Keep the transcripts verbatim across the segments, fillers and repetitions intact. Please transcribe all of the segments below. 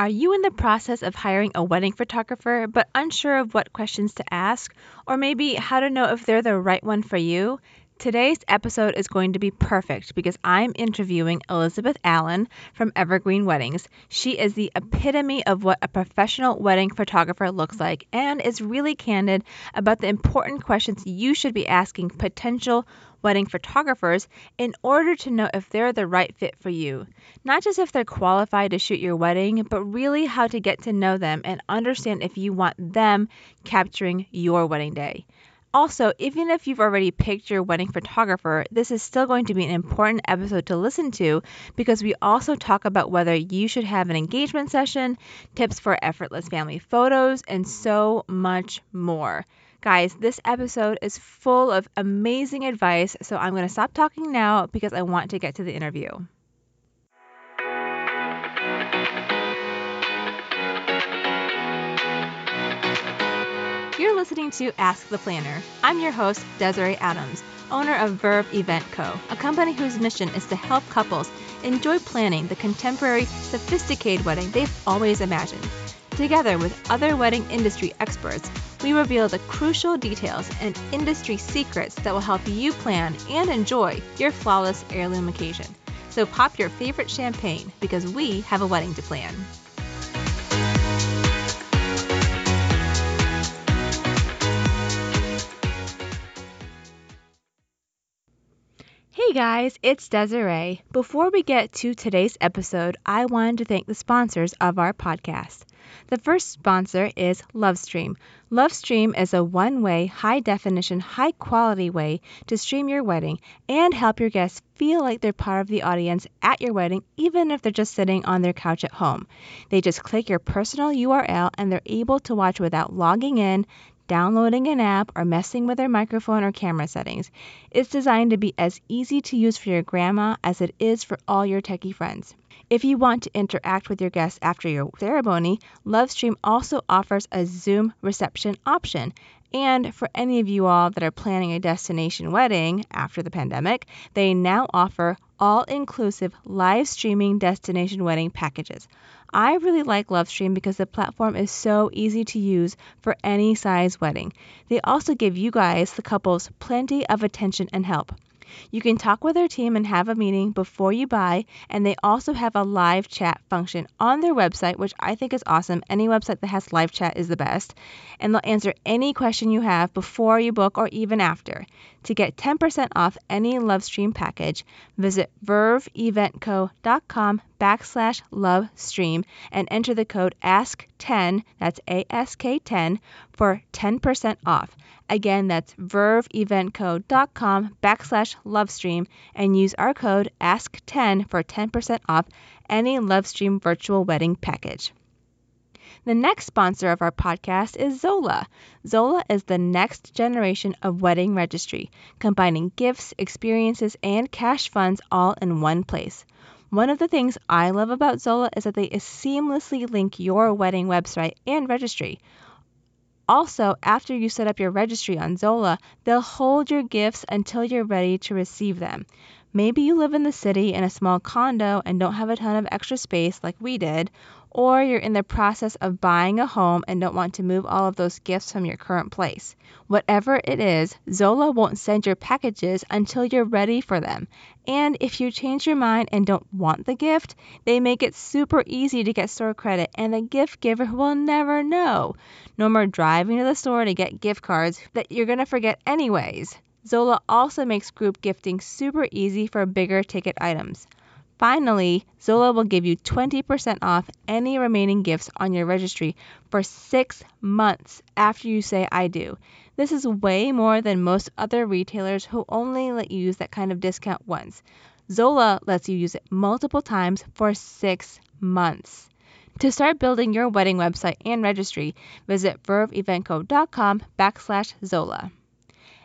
Are you in the process of hiring a wedding photographer but unsure of what questions to ask, or maybe how to know if they're the right one for you? Today's episode is going to be perfect because I'm interviewing Elizabeth Allen from Evergreen Weddings. She is the epitome of what a professional wedding photographer looks like and is really candid about the important questions you should be asking potential wedding photographers in order to know if they're the right fit for you. Not just if they're qualified to shoot your wedding, but really how to get to know them and understand if you want them capturing your wedding day. Also, even if you've already picked your wedding photographer, this is still going to be an important episode to listen to because we also talk about whether you should have an engagement session, tips for effortless family photos, and so much more. Guys, this episode is full of amazing advice, so I'm going to stop talking now because I want to get to the interview. You're listening to Ask the Planner. I'm your host, Desiree Adams, owner of Verve Event Co., a company whose mission is to help couples enjoy planning the contemporary, sophisticated wedding they've always imagined. Together with other wedding industry experts, we reveal the crucial details and industry secrets that will help you plan and enjoy your flawless heirloom occasion. So pop your favorite champagne because we have a wedding to plan. Hey guys, it's Desiree. Before we get to today's episode, I wanted to thank the sponsors of our podcast. The first sponsor is LoveStream. LoveStream is a one-way, high-definition, high-quality way to stream your wedding and help your guests feel like they're part of the audience at your wedding, even if they're just sitting on their couch at home. They just click your personal U R L and they're able to watch without logging in, downloading an app, or messing with their microphone or camera settings. It's designed to be as easy to use for your grandma as it is for all your techie friends. If you want to interact with your guests after your ceremony, LoveStream also offers a Zoom reception option. And for any of you all that are planning a destination wedding after the pandemic, they now offer all-inclusive live streaming destination wedding packages. I really like LoveStream because the platform is so easy to use for any size wedding. They also give you guys, the couples, plenty of attention and help. You can talk with their team and have a meeting before you buy, and they also have a live chat function on their website, which I think is awesome. Any website that has live chat is the best, and they'll answer any question you have before you book or even after. To get ten percent off any LoveStream package, visit verve event co dot com backslash LoveStream and enter the code A S K ten, that's A S K ten, for ten percent off. Again, that's verve event co dot com backslash LoveStream and use our code A S K ten for ten percent off any LoveStream virtual wedding package. The next sponsor of our podcast is Zola. Zola is the next generation of wedding registry, combining gifts, experiences, and cash funds all in one place. One of the things I love about Zola is that they seamlessly link your wedding website and registry. Also, after you set up your registry on Zola, they'll hold your gifts until you're ready to receive them. Maybe you live in the city in a small condo and don't have a ton of extra space like we did, or you're in the process of buying a home and don't want to move all of those gifts from your current place. Whatever it is, Zola won't send your packages until you're ready for them. And if you change your mind and don't want the gift, they make it super easy to get store credit and the gift giver will never know. No more driving to the store to get gift cards that you're going to forget anyways. Zola also makes group gifting super easy for bigger ticket items. Finally, Zola will give you twenty percent off any remaining gifts on your registry for six months after you say I do. This is way more than most other retailers who only let you use that kind of discount once. Zola lets you use it multiple times for six months. To start building your wedding website and registry, visit verve event co dot com backslash Zola.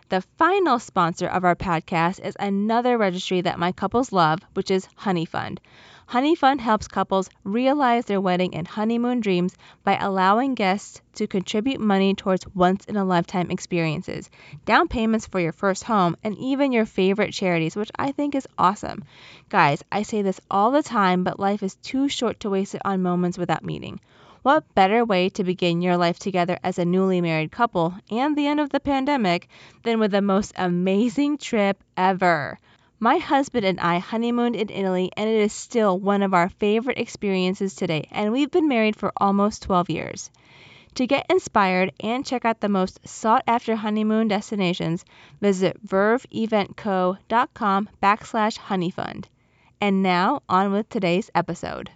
The final sponsor of our podcast is another registry that my couples love, which is Honeyfund. Honeyfund helps couples realize their wedding and honeymoon dreams by allowing guests to contribute money towards once-in-a-lifetime experiences, down payments for your first home, and even your favorite charities, which I think is awesome. Guys, I say this all the time, but life is too short to waste it on moments without meaning. What better way to begin your life together as a newly married couple and the end of the pandemic than with the most amazing trip ever? My husband and I honeymooned in Italy, and it is still one of our favorite experiences today, and we've been married for almost twelve years. To get inspired and check out the most sought-after honeymoon destinations, visit verve event co dot com backslash honeyfund. And now, on with today's episode.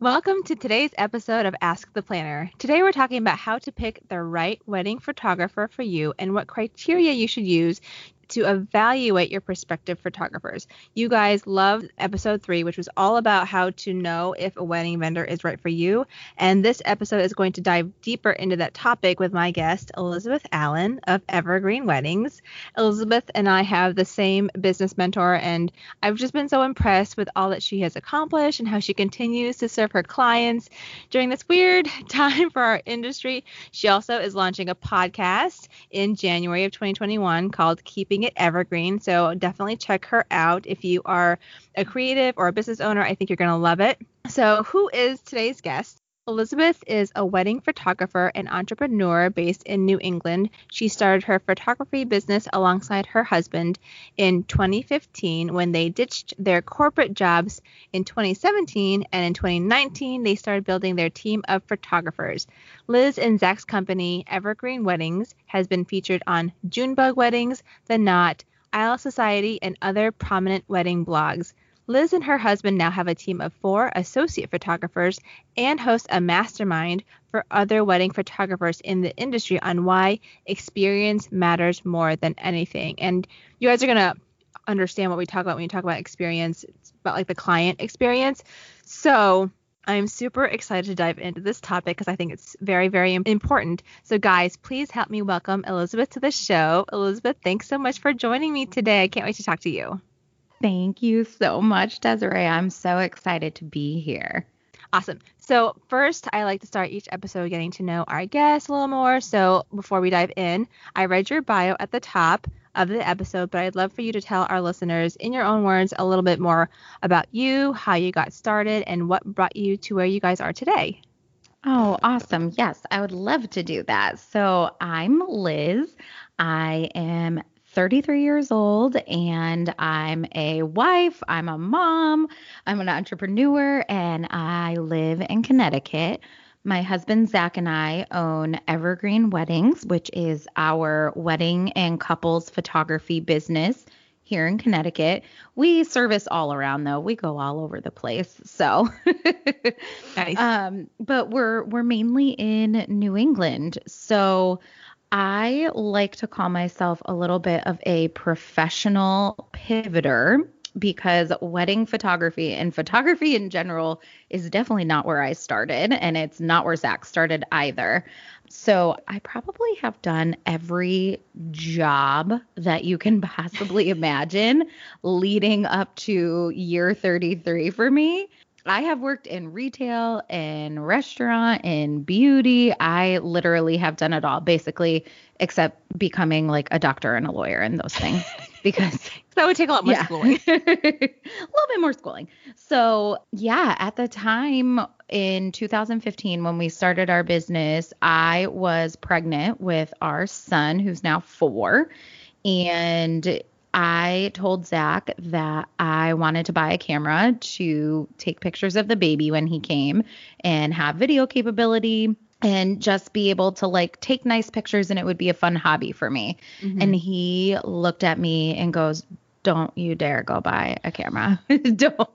Welcome to today's episode of Ask the Planner. Today we're talking about how to pick the right wedding photographer for you and what criteria you should use to evaluate your prospective photographers. You guys loved episode three, which was all about how to know if a wedding vendor is right for you. And this episode is going to dive deeper into that topic with my guest, Elizabeth Allen of Evergreen Weddings. Elizabeth and I have the same business mentor, and I've just been so impressed with all that she has accomplished and how she continues to serve her clients during this weird time for our industry. She also is launching a podcast in January of twenty twenty-one called Keeping it Evergreen. So definitely check her out. If you are a creative or a business owner, I think you're going to love it. So who is today's guest? Elizabeth is a wedding photographer and entrepreneur based in New England. She started her photography business alongside her husband in twenty fifteen when they ditched their corporate jobs in twenty seventeen, and in twenty nineteen they started building their team of photographers. Liz and Zach's company, Evergreen Weddings, has been featured on Junebug Weddings, The Knot, Isle Society, and other prominent wedding blogs. Liz and her husband now have a team of four associate photographers and host a mastermind for other wedding photographers in the industry on why experience matters more than anything. And you guys are going to understand what we talk about when you talk about experience. It's about like the client experience. So I'm super excited to dive into this topic because I think it's very, very important. So guys, please help me welcome Elizabeth to the show. Elizabeth, thanks so much for joining me today. I can't wait to talk to you. Thank you so much, Desiree. I'm so excited to be here. Awesome. So first, I like to start each episode getting to know our guests a little more. So before we dive in, I read your bio at the top of the episode, but I'd love for you to tell our listeners in your own words a little bit more about you, how you got started, and what brought you to where you guys are today. Oh, awesome. Yes, I would love to do that. So I'm Liz. I am thirty-three years old, and I'm a wife, I'm a mom, I'm an entrepreneur, and I live in Connecticut. My husband, Zach, and I own Evergreen Weddings, which is our wedding and couples photography business here in Connecticut. We service all around, though. We go all over the place. So, nice. um, but we're, we're mainly in New England. So I like to call myself a little bit of a professional pivoter because wedding photography and photography in general is definitely not where I started, and it's not where Zach started either. So I probably have done every job that you can possibly imagine leading up to year thirty-three for me. I have worked in retail, in restaurant, in beauty. I literally have done it all, basically, except becoming like a doctor and a lawyer and those things, because that would take a lot more yeah. schooling, a little bit more schooling. So yeah, at the time in two thousand fifteen, when we started our business, I was pregnant with our son, who's now four, and I told Zach that I wanted to buy a camera to take pictures of the baby when he came and have video capability and just be able to like take nice pictures, and it would be a fun hobby for me. Mm-hmm. And he looked at me and goes, "Don't you dare go buy a camera. don't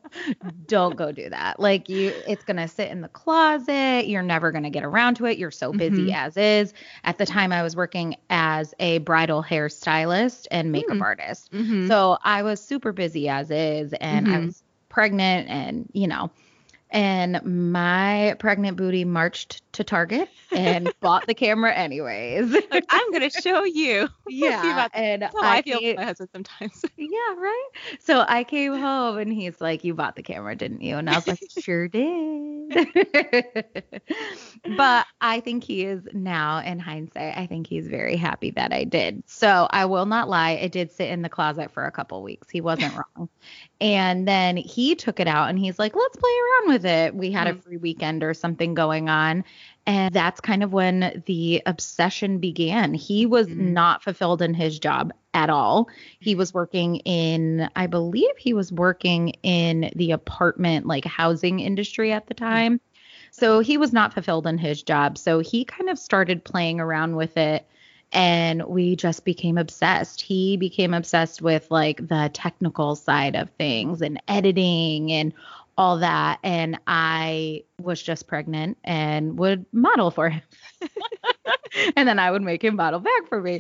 don't go do that. Like you it's going to sit in the closet. You're never going to get around to it. You're so busy mm-hmm. as is." At the time I was working as a bridal hairstylist and makeup mm-hmm. artist. Mm-hmm. So I was super busy as is, and mm-hmm. I was pregnant, and you know, and my pregnant booty marched to Target and bought the camera anyways. Like, I'm going to show you. Yeah. And that's how I, I feel with my husband sometimes. Yeah, right? So I came home and he's like, you bought the camera, didn't you? And I was like, sure did. But I think he is now, in hindsight, I think he's very happy that I did. So I will not lie. It did sit in the closet for a couple weeks. He wasn't wrong. And then he took it out and he's like, let's play around with it. We had mm-hmm. a free weekend or something going on. And that's kind of when the obsession began. He was mm-hmm. not fulfilled in his job at all. He was working in, I believe he was working in the apartment, like housing industry at the time. Mm-hmm. So he was not fulfilled in his job. So he kind of started playing around with it. And we just became obsessed. He became obsessed with like the technical side of things and editing and all that. And I was just pregnant and would model for him. And then I would make him model back for me.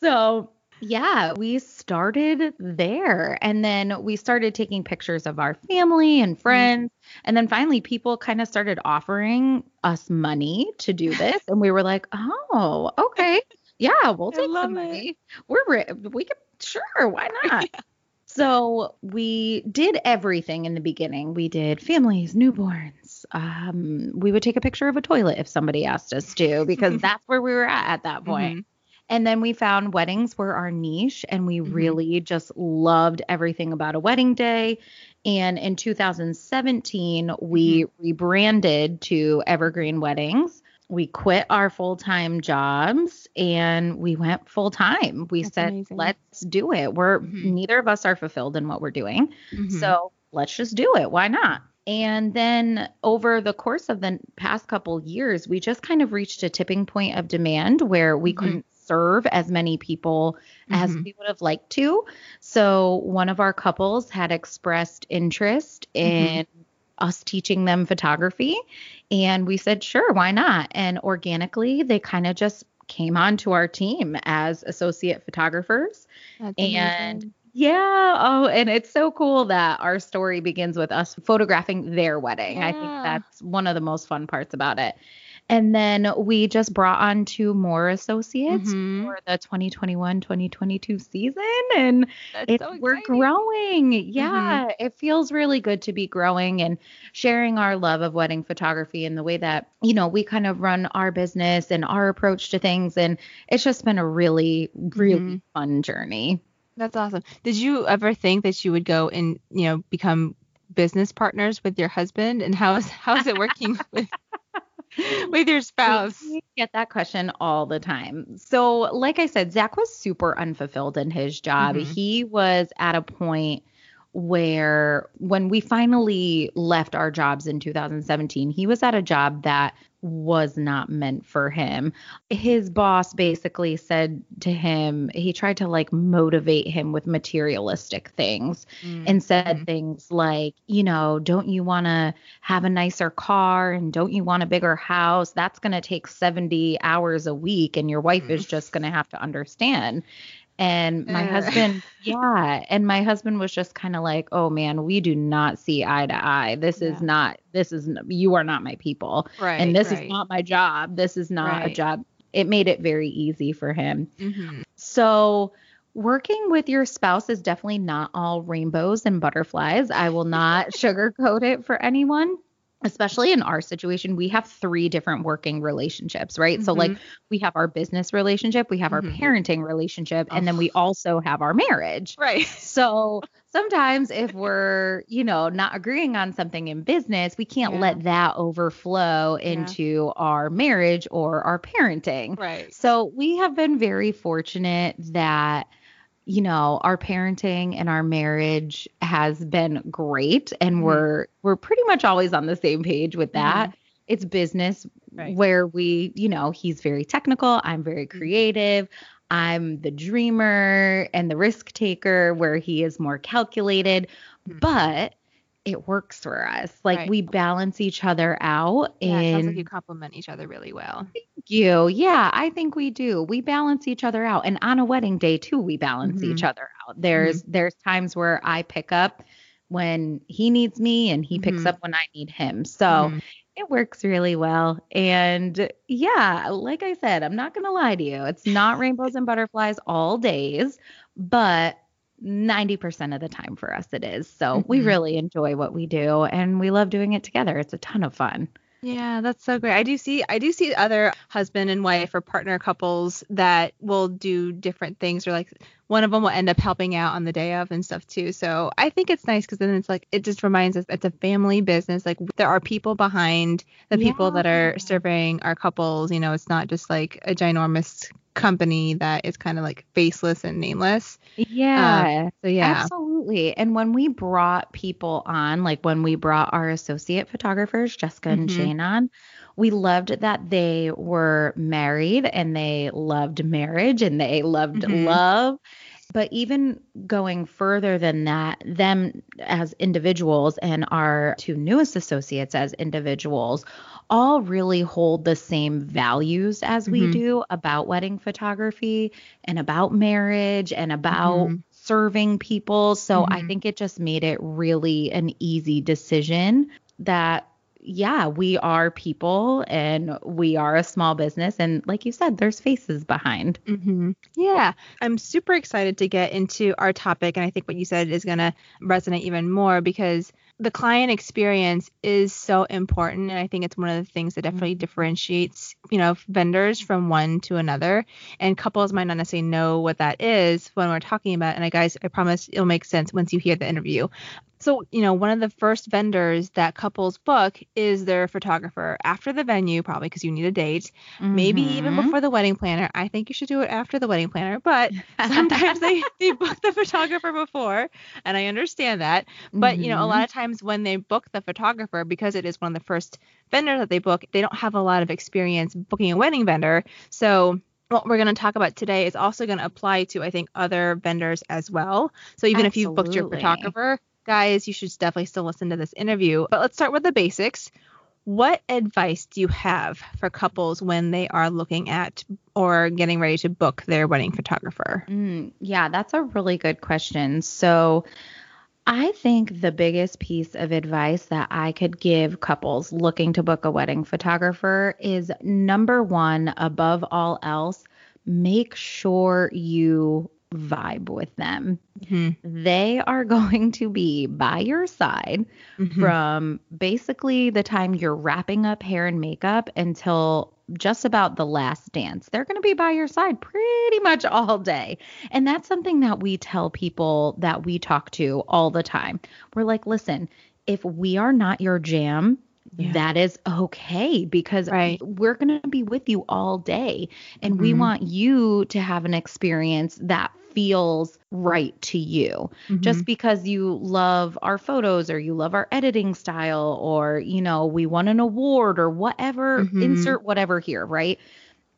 So yeah, we started there. And then we started taking pictures of our family and friends. Mm-hmm. And then finally people kind of started offering us money to do this. And we were like, oh, okay. Yeah, we'll take some money. We're ri- we can sure, why not? Yeah. So we did everything in the beginning. We did families, newborns. Um, we would take a picture of a toilet if somebody asked us to, because that's where we were at at that point. Mm-hmm. And then we found weddings were our niche, and we mm-hmm. really just loved everything about a wedding day. And in two thousand seventeen, we mm-hmm. rebranded to Evergreen Weddings. We quit our full-time jobs and we went full-time. We That's said, amazing. Let's do it. We're mm-hmm. neither of us are fulfilled in what we're doing. Mm-hmm. So let's just do it. Why not? And then over the course of the past couple years, we just kind of reached a tipping point of demand where we mm-hmm. couldn't serve as many people as mm-hmm. we would have liked to. So one of our couples had expressed interest in mm-hmm. us teaching them photography. And we said, sure, why not? And organically, they kind of just came onto our team as associate photographers. That's and amazing. Yeah. Oh, and it's so cool that our story begins with us photographing their wedding. Yeah. I think that's one of the most fun parts about it. And then we just brought on two more associates mm-hmm. for the twenty twenty-one twenty twenty-two season. And it, so we're growing. Yeah, mm-hmm. it feels really good to be growing and sharing our love of wedding photography and the way that, you know, we kind of run our business and our approach to things. And it's just been a really, really mm-hmm. fun journey. That's awesome. Did you ever think that you would go and, you know, become business partners with your husband? And how is how is it working with with your spouse? We get that question all the time. So like I said, Zach was super unfulfilled in his job. Mm-hmm. He was at a point where when we finally left our jobs in two thousand seventeen, he was at a job that was not meant for him. His boss basically said to him, he tried to like motivate him with materialistic things mm-hmm. and said things like, you know, don't you want to have a nicer car and don't you want a bigger house? That's going to take seventy hours a week and your wife mm-hmm. is just going to have to understand. And my husband, yeah. And my husband was just kind of like, oh man, we do not see eye to eye. This yeah. is not, this is, you are not my people. Right, and this right. is not my job. This is not right. a job. It made it very easy for him. Mm-hmm. So working with your spouse is definitely not all rainbows and butterflies. I will not sugarcoat it for anyone. Especially in our situation, we have three different working relationships, right? Mm-hmm. So like we have our business relationship, we have mm-hmm. our parenting relationship, oh. and then we also have our marriage. Right. So sometimes if we're, you know, not agreeing on something in business, we can't yeah. let that overflow into yeah. our marriage or our parenting. Right. So we have been very fortunate that, you know, our parenting and our marriage has been great. And mm-hmm. we're, we're pretty much always on the same page with that. Mm-hmm. It's business right. where we, you know, he's very technical. I'm very creative. I'm the dreamer and the risk taker, where he is more calculated, mm-hmm. but it works for us. Like right. we balance each other out. Yeah, and it sounds like you complement each other really well. Thank you. Yeah, I think we do. We balance each other out. And on a wedding day too, we balance mm-hmm. each other out. There's, mm-hmm. there's times where I pick up when he needs me and he picks mm-hmm. up when I need him. So mm-hmm. It works really well. And yeah, like I said, I'm not going to lie to you. It's not rainbows and butterflies all days, but ninety percent of the time for us it is. So mm-hmm. we really enjoy what we do and we love doing it together. It's a ton of fun. Yeah, that's so great. I do see I do see other husband and wife or partner couples that will do different things, or like one of them will end up helping out on the day of and stuff too. So I think it's nice because then it's like it just reminds us it's a family business. Like there are people behind the yeah. people that are serving our couples. You know, it's not just like a ginormous company that is kind of like faceless and nameless. Yeah. Um, so yeah. Absolutely. And when we brought people on, like when we brought our associate photographers, Jessica mm-hmm. and Jane on, we loved that they were married and they loved marriage and they loved mm-hmm. love. But even going further than that, them as individuals and our two newest associates as individuals all really hold the same values as mm-hmm. we do about wedding photography and about marriage and about mm-hmm. serving people. So mm-hmm. I think it just made it really an easy decision that, yeah, we are people and we are a small business. And like you said, there's faces behind. Mm-hmm. Yeah. I'm super excited to get into our topic. And I think what you said is going to resonate even more because the client experience is so important. And I think it's one of the things that definitely mm-hmm. differentiates, you know, vendors from one to another. And couples might not necessarily know what that is when we're talking about it. And I guys, I promise it'll make sense once you hear the interview. So, you know, one of the first vendors that couples book is their photographer after the venue, probably because you need a date, mm-hmm. maybe even before the wedding planner. I think you should do it after the wedding planner, but sometimes they, they book the photographer before, and I understand that. But, mm-hmm. you know, a lot of times when they book the photographer, because it is one of the first vendors that they book, they don't have a lot of experience booking a wedding vendor. So what we're going to talk about today is also going to apply to, I think, other vendors as well. So even Absolutely. If you've booked your photographer, guys, you should definitely still listen to this interview. But let's start with the basics. What advice do you have for couples when they are looking at or getting ready to book their wedding photographer? Mm, yeah, that's a really good question. So I think the biggest piece of advice that I could give couples looking to book a wedding photographer is, number one, above all else, make sure you vibe with them. Mm-hmm. They are going to be by your side mm-hmm. from basically the time you're wrapping up hair and makeup until just about the last dance. They're going to be by your side pretty much all day. And that's something that we tell people that we talk to all the time. We're like, listen, if we are not your jam, yeah. that is okay, because right. we're going to be with you all day and mm-hmm. we want you to have an experience that feels right to you. Mm-hmm. Just because you love our photos or you love our editing style or, you know, we won an award or whatever, mm-hmm. insert whatever here, right?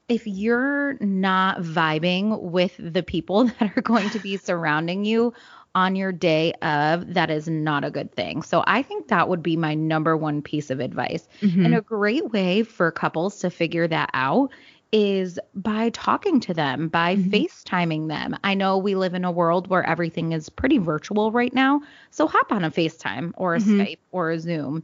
If you're not vibing with the people that are going to be surrounding you on your day of, that is not a good thing. So I think that would be my number one piece of advice. Mm-hmm. And a great way for couples to figure that out is by talking to them, by mm-hmm. FaceTiming them. I know we live in a world where everything is pretty virtual right now. So hop on a FaceTime or a mm-hmm. Skype or a Zoom.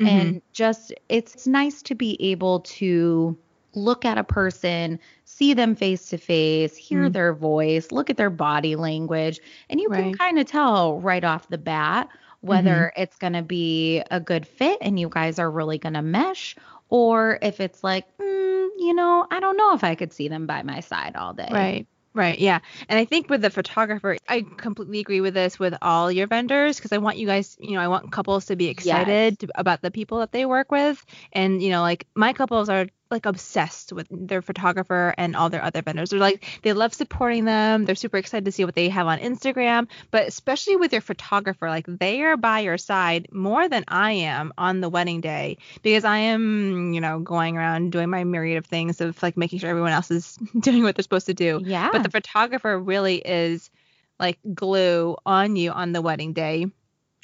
Mm-hmm. And just, it's nice to be able to look at a person, see them face to face, hear mm. their voice, look at their body language, and you right. can kind of tell right off the bat whether mm-hmm. it's going to be a good fit and you guys are really going to mesh, or if it's like, mm, you know, I don't know if I could see them by my side all day. Right. Right. Yeah. And I think with the photographer, I completely agree with this with all your vendors, because I want you guys, you know, I want couples to be excited yes. about the people that they work with. And, you know, like my couples are like obsessed with their photographer and all their other vendors. They're like, they love supporting them. They're super excited to see what they have on Instagram, but especially with your photographer, like they are by your side more than I am on the wedding day, because I am, you know, going around doing my myriad of things of like making sure everyone else is doing what they're supposed to do. Yeah. But the photographer really is like glue on you on the wedding day.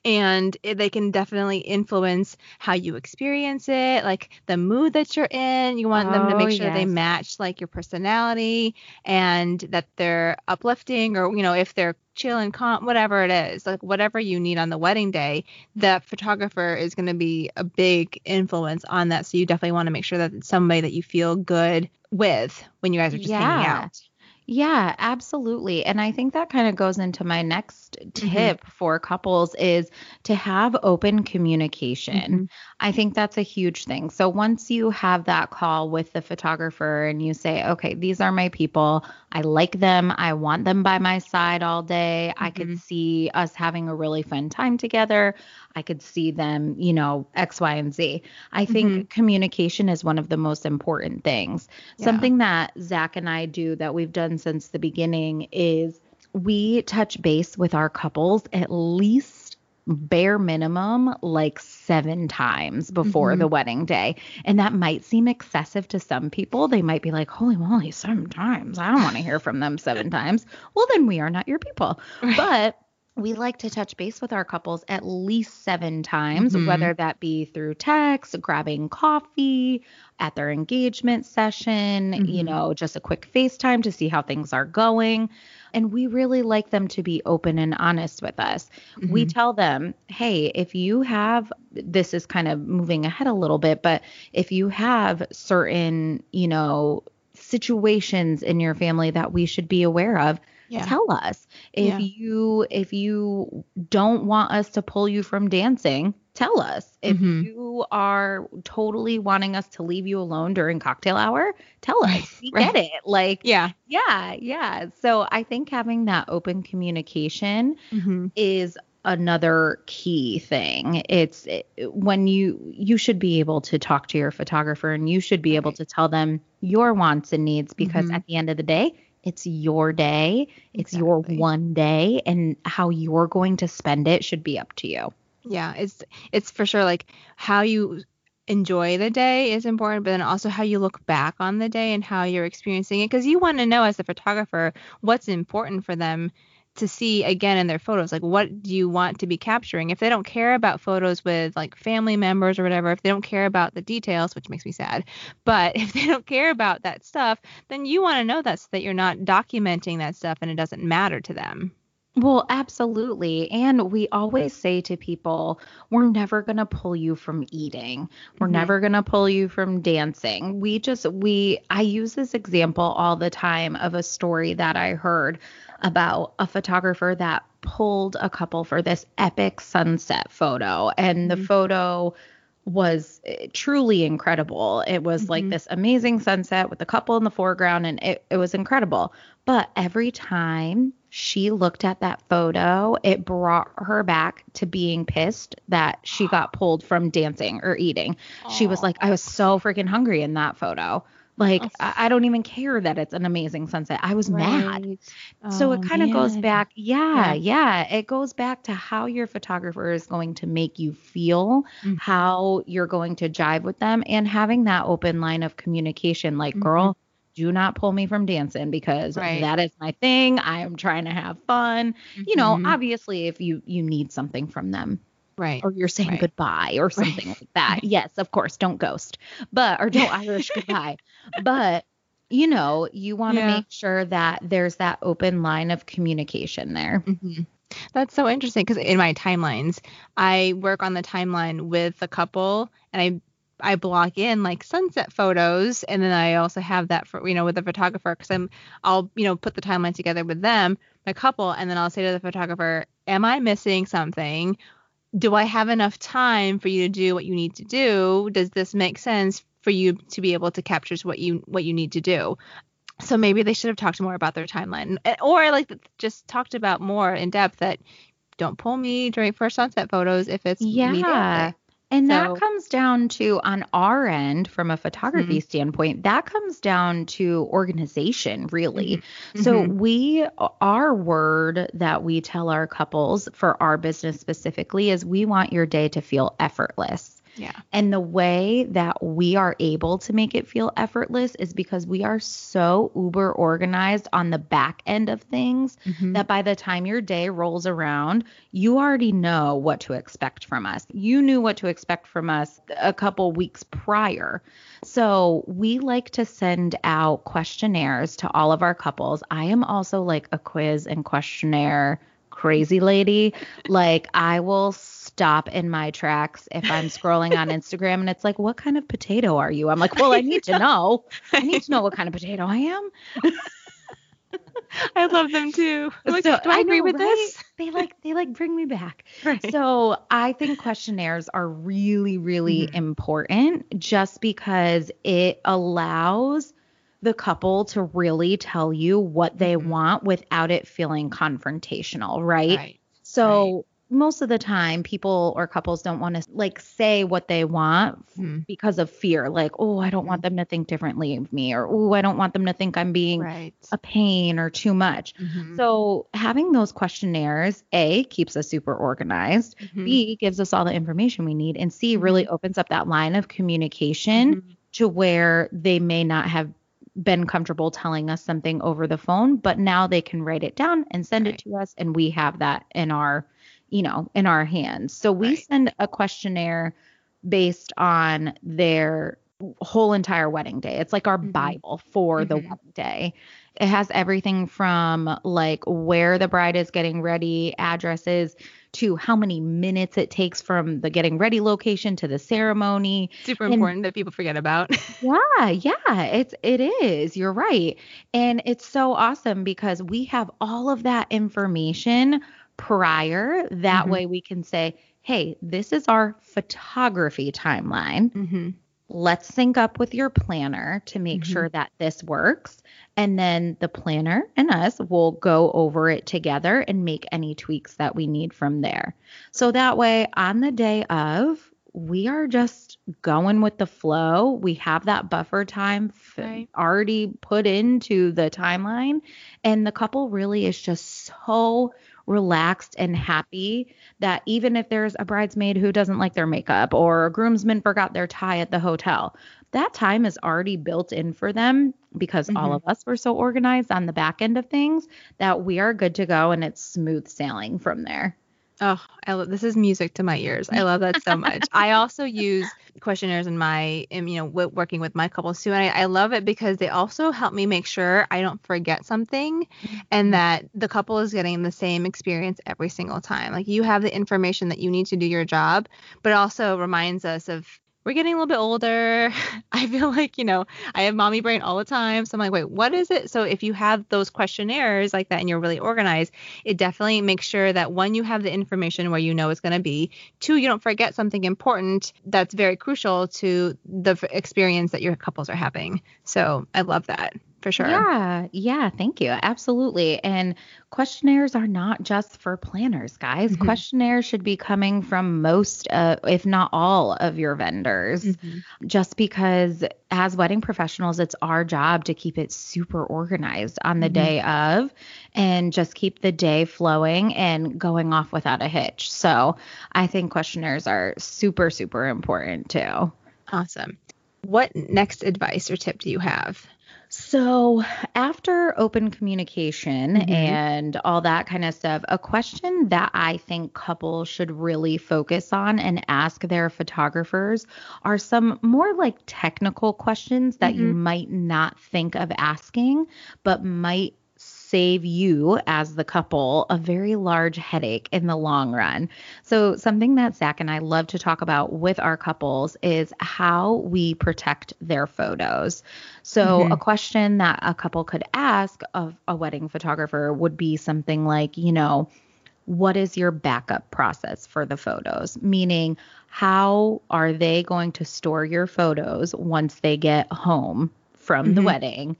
And they can definitely influence how you experience it, like the mood that you're in. You want oh, them to make sure yes. they match like your personality and that they're uplifting, or, you know, if they're chill and calm, whatever it is, like whatever you need on the wedding day, the photographer is going to be a big influence on that. So you definitely want to make sure that it's somebody that you feel good with when you guys are just yeah. hanging out. Yeah, absolutely. And I think that kind of goes into my next tip mm-hmm. for couples is to have open communication. Mm-hmm. I think that's a huge thing. So once you have that call with the photographer and you say, okay, these are my people, I like them, I want them by my side all day, mm-hmm. I could see us having a really fun time together, I could see them, you know, X, Y, and Z. I think mm-hmm. communication is one of the most important things. Yeah. Something that Zach and I do that we've done since the beginning is we touch base with our couples at least bare minimum like seven times before mm-hmm. the wedding day. And that might seem excessive to some people. They might be like, holy moly, seven times. I don't want to hear from them seven times. Well, then we are not your people. Right. But we like to touch base with our couples at least seven times, mm-hmm. whether that be through text, grabbing coffee, at their engagement session, mm-hmm. you know, just a quick FaceTime to see how things are going. And we really like them to be open and honest with us. Mm-hmm. We tell them, hey, if you have, this is kind of moving ahead a little bit, but if you have certain, you know, situations in your family that we should be aware of, yeah. tell us. If yeah. you if you don't want us to pull you from dancing, tell us. If mm-hmm. you are totally wanting us to leave you alone during cocktail hour, tell us. Right. We right. get it. Like, yeah, yeah, yeah. So I think having that open communication mm-hmm. is another key thing. It's it, when you you should be able to talk to your photographer, and you should be right. able to tell them your wants and needs, because mm-hmm. at the end of the day, it's your day. It's exactly. your one day, and how you're going to spend it should be up to you. Yeah, it's it's for sure like how you enjoy the day is important, but then also how you look back on the day and how you're experiencing it, because you want to know as a photographer what's important for them to see again in their photos. Like, what do you want to be capturing? If they don't care about photos with like family members or whatever, if they don't care about the details, which makes me sad, but if they don't care about that stuff, then you want to know that so that you're not documenting that stuff and it doesn't matter to them. Well, absolutely. And we always say to people, we're never going to pull you from eating. We're mm-hmm. never going to pull you from dancing. We just, we, I use this example all the time of a story that I heard about a photographer that pulled a couple for this epic sunset photo. And the mm-hmm. photo was truly incredible. It was mm-hmm. like this amazing sunset with the couple in the foreground, and it, it was incredible. But every time she looked at that photo, it brought her back to being pissed that she got pulled from dancing or eating. Aww. She was like, I was so freaking hungry in that photo. Like, I don't even care that it's an amazing sunset. I was right. mad. Oh, so it kind of goes back. Yeah, yeah, yeah. It goes back to how your photographer is going to make you feel, mm-hmm. how you're going to jive with them, and having that open line of communication. Like, mm-hmm. girl, do not pull me from dancing, because right. that is my thing. I am trying to have fun. Mm-hmm. You know, obviously, if you, you need something from them. Right. Or you're saying right. goodbye or something right. like that. Right. Yes, of course. Don't ghost, but, or don't Irish goodbye. But, you know, you want to yeah. make sure that there's that open line of communication there. Mm-hmm. That's so interesting, because in my timelines, I work on the timeline with the couple, and I, I block in like sunset photos. And then I also have that for, you know, with the photographer, because I'm, I'll, you know, put the timeline together with them, my couple, and then I'll say to the photographer, am I missing something? Do I have enough time for you to do what you need to do? Does this make sense for you to be able to capture what you what you need to do? So maybe they should have talked more about their timeline, or like just talked about more in depth that don't pull me during first sunset photos if it's yeah. me there. And so, that comes down to, on our end, from a photography mm-hmm. standpoint, that comes down to organization, really. Mm-hmm. So we, our word that we tell our couples for our business specifically is, we want your day to feel effortless. Yeah. And the way that we are able to make it feel effortless is because we are so uber organized on the back end of things mm-hmm. that by the time your day rolls around, you already know what to expect from us. You knew what to expect from us a couple weeks prior. So we like to send out questionnaires to all of our couples. I am also like a quiz and questionnaire crazy lady. Like I will stop in my tracks if I'm scrolling on Instagram and it's like, what kind of potato are you? I'm like, well, I need to know. I need to know what kind of potato I am. I love them too. Like, so, do I, I agree know, with right? this? They like they like bring me back. Right. So I think questionnaires are really, really mm-hmm. important just because it allows the couple to really tell you what they mm-hmm. want without it feeling confrontational, right? right. So right. most of the time people or couples don't want to like say what they want mm. because of fear. Like, oh, I don't want them to think differently of me, or, oh, I don't want them to think I'm being right. a pain or too much. Mm-hmm. So having those questionnaires, A, keeps us super organized. Mm-hmm. B, gives us all the information we need. And C, really opens up that line of communication mm-hmm. to where they may not have been comfortable telling us something over the phone, but now they can write it down and send right. it to us. And we have that in our you know, in our hands. So we right. send a questionnaire based on their whole entire wedding day. It's like our mm-hmm. Bible for mm-hmm. the wedding day. It has everything from like where the bride is getting ready, addresses, to how many minutes it takes from the getting ready location to the ceremony. Super and, important that people forget about. yeah, yeah, it's, it is. You're right. And it's so awesome because we have all of that information prior. That mm-hmm. way we can say, hey, this is our photography timeline. Mm-hmm. Let's sync up with your planner to make mm-hmm. sure that this works. And then the planner and us will go over it together and make any tweaks that we need from there. So that way on the day of, we are just going with the flow. We have that buffer time f- right. already put into the timeline. And the couple really is just so relaxed and happy that even if there's a bridesmaid who doesn't like their makeup or a groomsman forgot their tie at the hotel, that time is already built in for them because mm-hmm. all of us were so organized on the back end of things that we are good to go and it's smooth sailing from there. Oh, I lo- this is music to my ears. I love that so much. I also use questionnaires in my, in, you know, w- working with my couples too. And I, I love it because they also help me make sure I don't forget something and that the couple is getting the same experience every single time. Like you have the information that you need to do your job, but it also reminds us of, we're getting a little bit older. I feel like, you know, I have mommy brain all the time. So I'm like, wait, what is it? So if you have those questionnaires like that and you're really organized, it definitely makes sure that one, you have the information where you know it's going to be. Two, you don't forget something important that's very crucial to the experience that your couples are having. So I love that. For sure. Yeah. Yeah. Thank you. Absolutely. And questionnaires are not just for planners, guys. Mm-hmm. Questionnaires should be coming from most, uh, if not all of your vendors, mm-hmm. just because as wedding professionals, it's our job to keep it super organized on the mm-hmm. day of and just keep the day flowing and going off without a hitch. So I think questionnaires are super, super important too. Awesome. What next advice or tip do you have? So after open communication mm-hmm. and all that kind of stuff, a question that I think couples should really focus on and ask their photographers are some more like technical questions that mm-hmm. you might not think of asking, but might save you as the couple a very large headache in the long run. So something that Zach and I love to talk about with our couples is how we protect their photos. So mm-hmm. a question that a couple could ask of a wedding photographer would be something like, you know, what is your backup process for the photos? Meaning, how are they going to store your photos once they get home from mm-hmm. the wedding?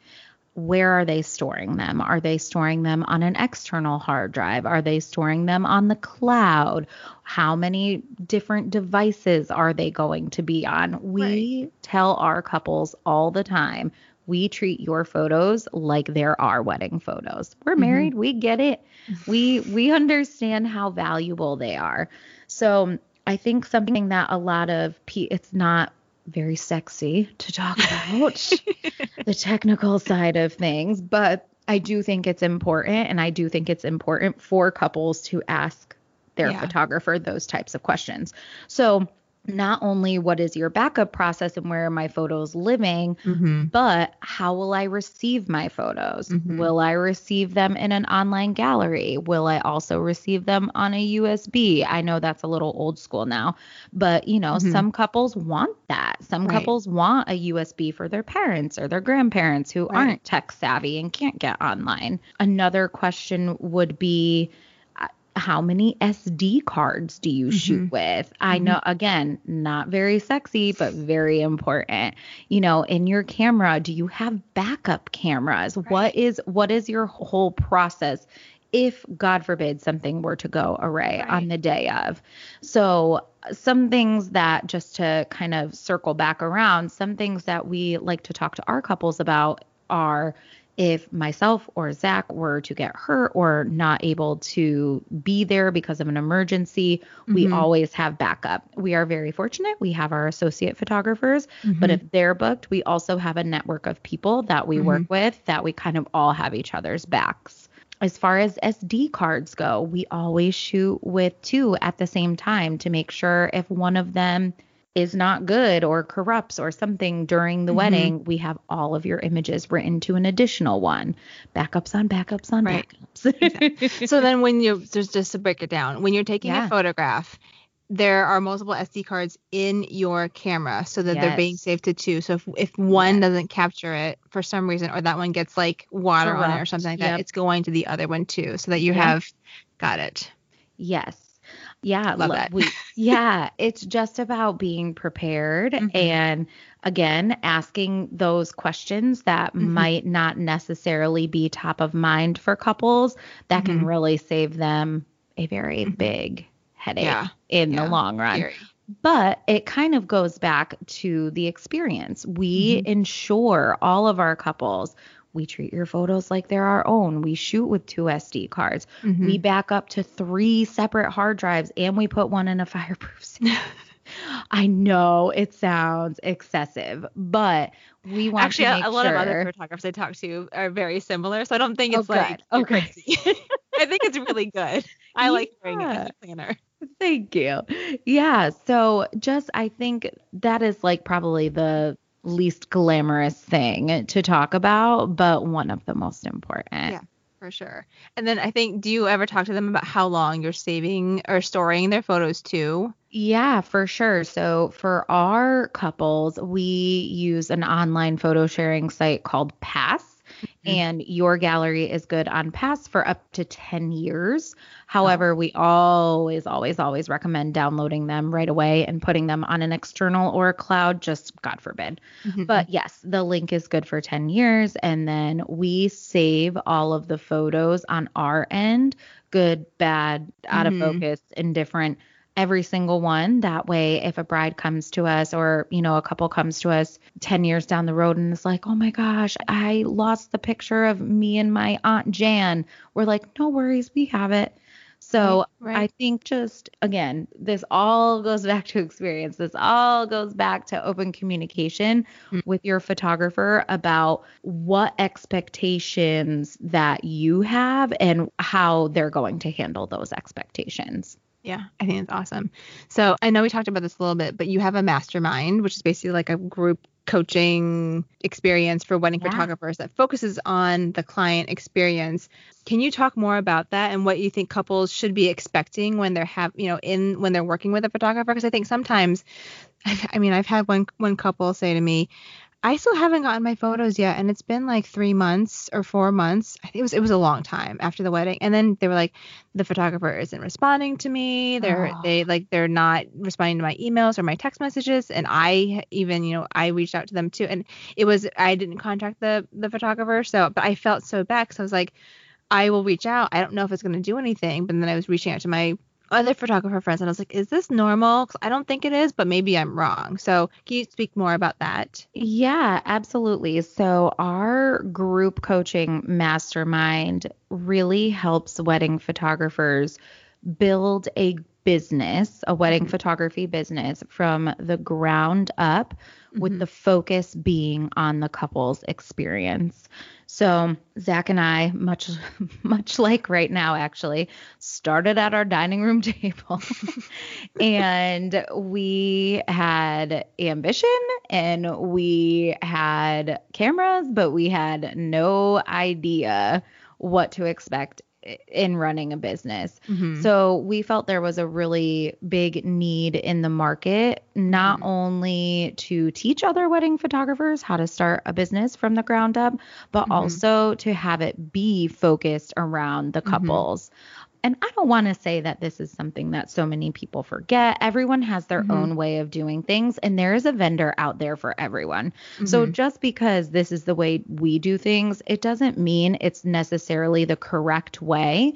Where are they storing them? Are they storing them on an external hard drive? Are they storing them on the cloud? How many different devices are they going to be on? We right. tell our couples all the time, we treat your photos like they're our wedding photos. We're married. Mm-hmm. We get it. We, we understand how valuable they are. So I think something that a lot of pe- it's not very sexy to talk about the technical side of things, but I do think it's important. And I do think it's important for couples to ask their yeah. photographer those types of questions. So not only what is your backup process and where are my photos living, mm-hmm. but how will I receive my photos? Mm-hmm. Will I receive them in an online gallery? Will I also receive them on a U S B? I know that's a little old school now, but you know, mm-hmm. some couples want that. Some right. couples want a U S B for their parents or their grandparents who right. aren't tech savvy and can't get online. Another question would be, how many S D cards do you mm-hmm. shoot with? I mm-hmm. know, again, not very sexy, but very important. You know, in your camera, do you have backup cameras? Right. What is what is your whole process if, God forbid, something were to go awry right. on the day of? So some things that, just to kind of circle back around, some things that we like to talk to our couples about are, if myself or Zach were to get hurt or not able to be there because of an emergency, mm-hmm. we always have backup. We are very fortunate. We have our associate photographers, mm-hmm. but if they're booked, we also have a network of people that we mm-hmm. work with, that we kind of all have each other's backs. As far as S D cards go, we always shoot with two at the same time to make sure if one of them is not good or corrupts or something during the mm-hmm. wedding, we have all of your images written to an additional one. Backups on backups on right. backups. Exactly. So then when you, just, just to break it down, when you're taking yeah. a photograph, there are multiple S D cards in your camera so that yes. they're being saved to two. So if, if one yes. doesn't capture it for some reason, or that one gets like water corrupt. On it or something like yep. that, it's going to the other one too, so that you yep. have got it. Yes. Yeah. Love that. we, yeah. It's just about being prepared mm-hmm. and, again, asking those questions that mm-hmm. might not necessarily be top of mind for couples that mm-hmm. can really save them a very mm-hmm. big headache yeah. in yeah. the long run. Very. But it kind of goes back to the experience. We mm-hmm. ensure all of our couples, we treat your photos like they're our own. We shoot with two S D cards. Mm-hmm. We back up to three separate hard drives, and we put one in a fireproof safe. I know it sounds excessive, but we want Actually, to make Actually, a lot sure... of other photographers I talk to are very similar, so I don't think it's oh, like okay. crazy. I think it's really good. I yeah. like hearing it as a planner. Thank you. Yeah, so just I think that is like probably the least glamorous thing to talk about, but one of the most important. Yeah, for sure. And then I think, do you ever talk to them about how long you're saving or storing their photos too? Yeah, for sure. So for our couples, we use an online photo sharing site called Pass. Mm-hmm. And your gallery is good on Pass for up to ten years. However, oh. we always, always, always recommend downloading them right away and putting them on an external or a cloud, just God forbid. Mm-hmm. But yes, the link is good for ten years. And then we save all of the photos on our end, good, bad, out mm-hmm. of focus, indifferent, every single one. That way, if a bride comes to us or, you know, a couple comes to us ten years down the road and is like, oh my gosh, I lost the picture of me and my Aunt Jan, we're like, no worries, we have it. So right, right. I think just, again, this all goes back to experience. This all goes back to open communication mm-hmm. with your photographer about what expectations that you have and how they're going to handle those expectations. Yeah, I think it's awesome. So I know we talked about this a little bit, but you have a mastermind, which is basically like a group coaching experience for wedding yeah. photographers that focuses on the client experience. Can you talk more about that and what you think couples should be expecting when they're have, you know, in when they're working with a photographer? Because I think sometimes, I mean, I've had one one couple say to me, I still haven't gotten my photos yet, and it's been like three months or four months. I think it was it was a long time after the wedding, and then they were like, the photographer isn't responding to me. They're oh. they like they're not responding to my emails or my text messages, and I even you know I reached out to them too, and it was I didn't contact the the photographer, so but I felt so bad because I was like, I will reach out. I don't know if it's going to do anything, but then I was reaching out to my other photographer friends, and I was like, is this normal? Cause I don't think it is, but maybe I'm wrong. So can you speak more about that? Yeah, absolutely. So our group coaching mastermind really helps wedding photographers build a business, a wedding photography business from the ground up, with mm-hmm. the focus being on the couple's experience. So Zach and I, much, much like right now, actually started at our dining room table and we had ambition and we had cameras, but we had no idea what to expect in running a business. Mm-hmm. So we felt there was a really big need in the market, not mm-hmm. only to teach other wedding photographers how to start a business from the ground up, but mm-hmm. also to have it be focused around the couples. Mm-hmm. And I don't want to say that this is something that so many people forget. Everyone has their mm-hmm. own way of doing things, and there is a vendor out there for everyone. Mm-hmm. So just because this is the way we do things, it doesn't mean it's necessarily the correct way.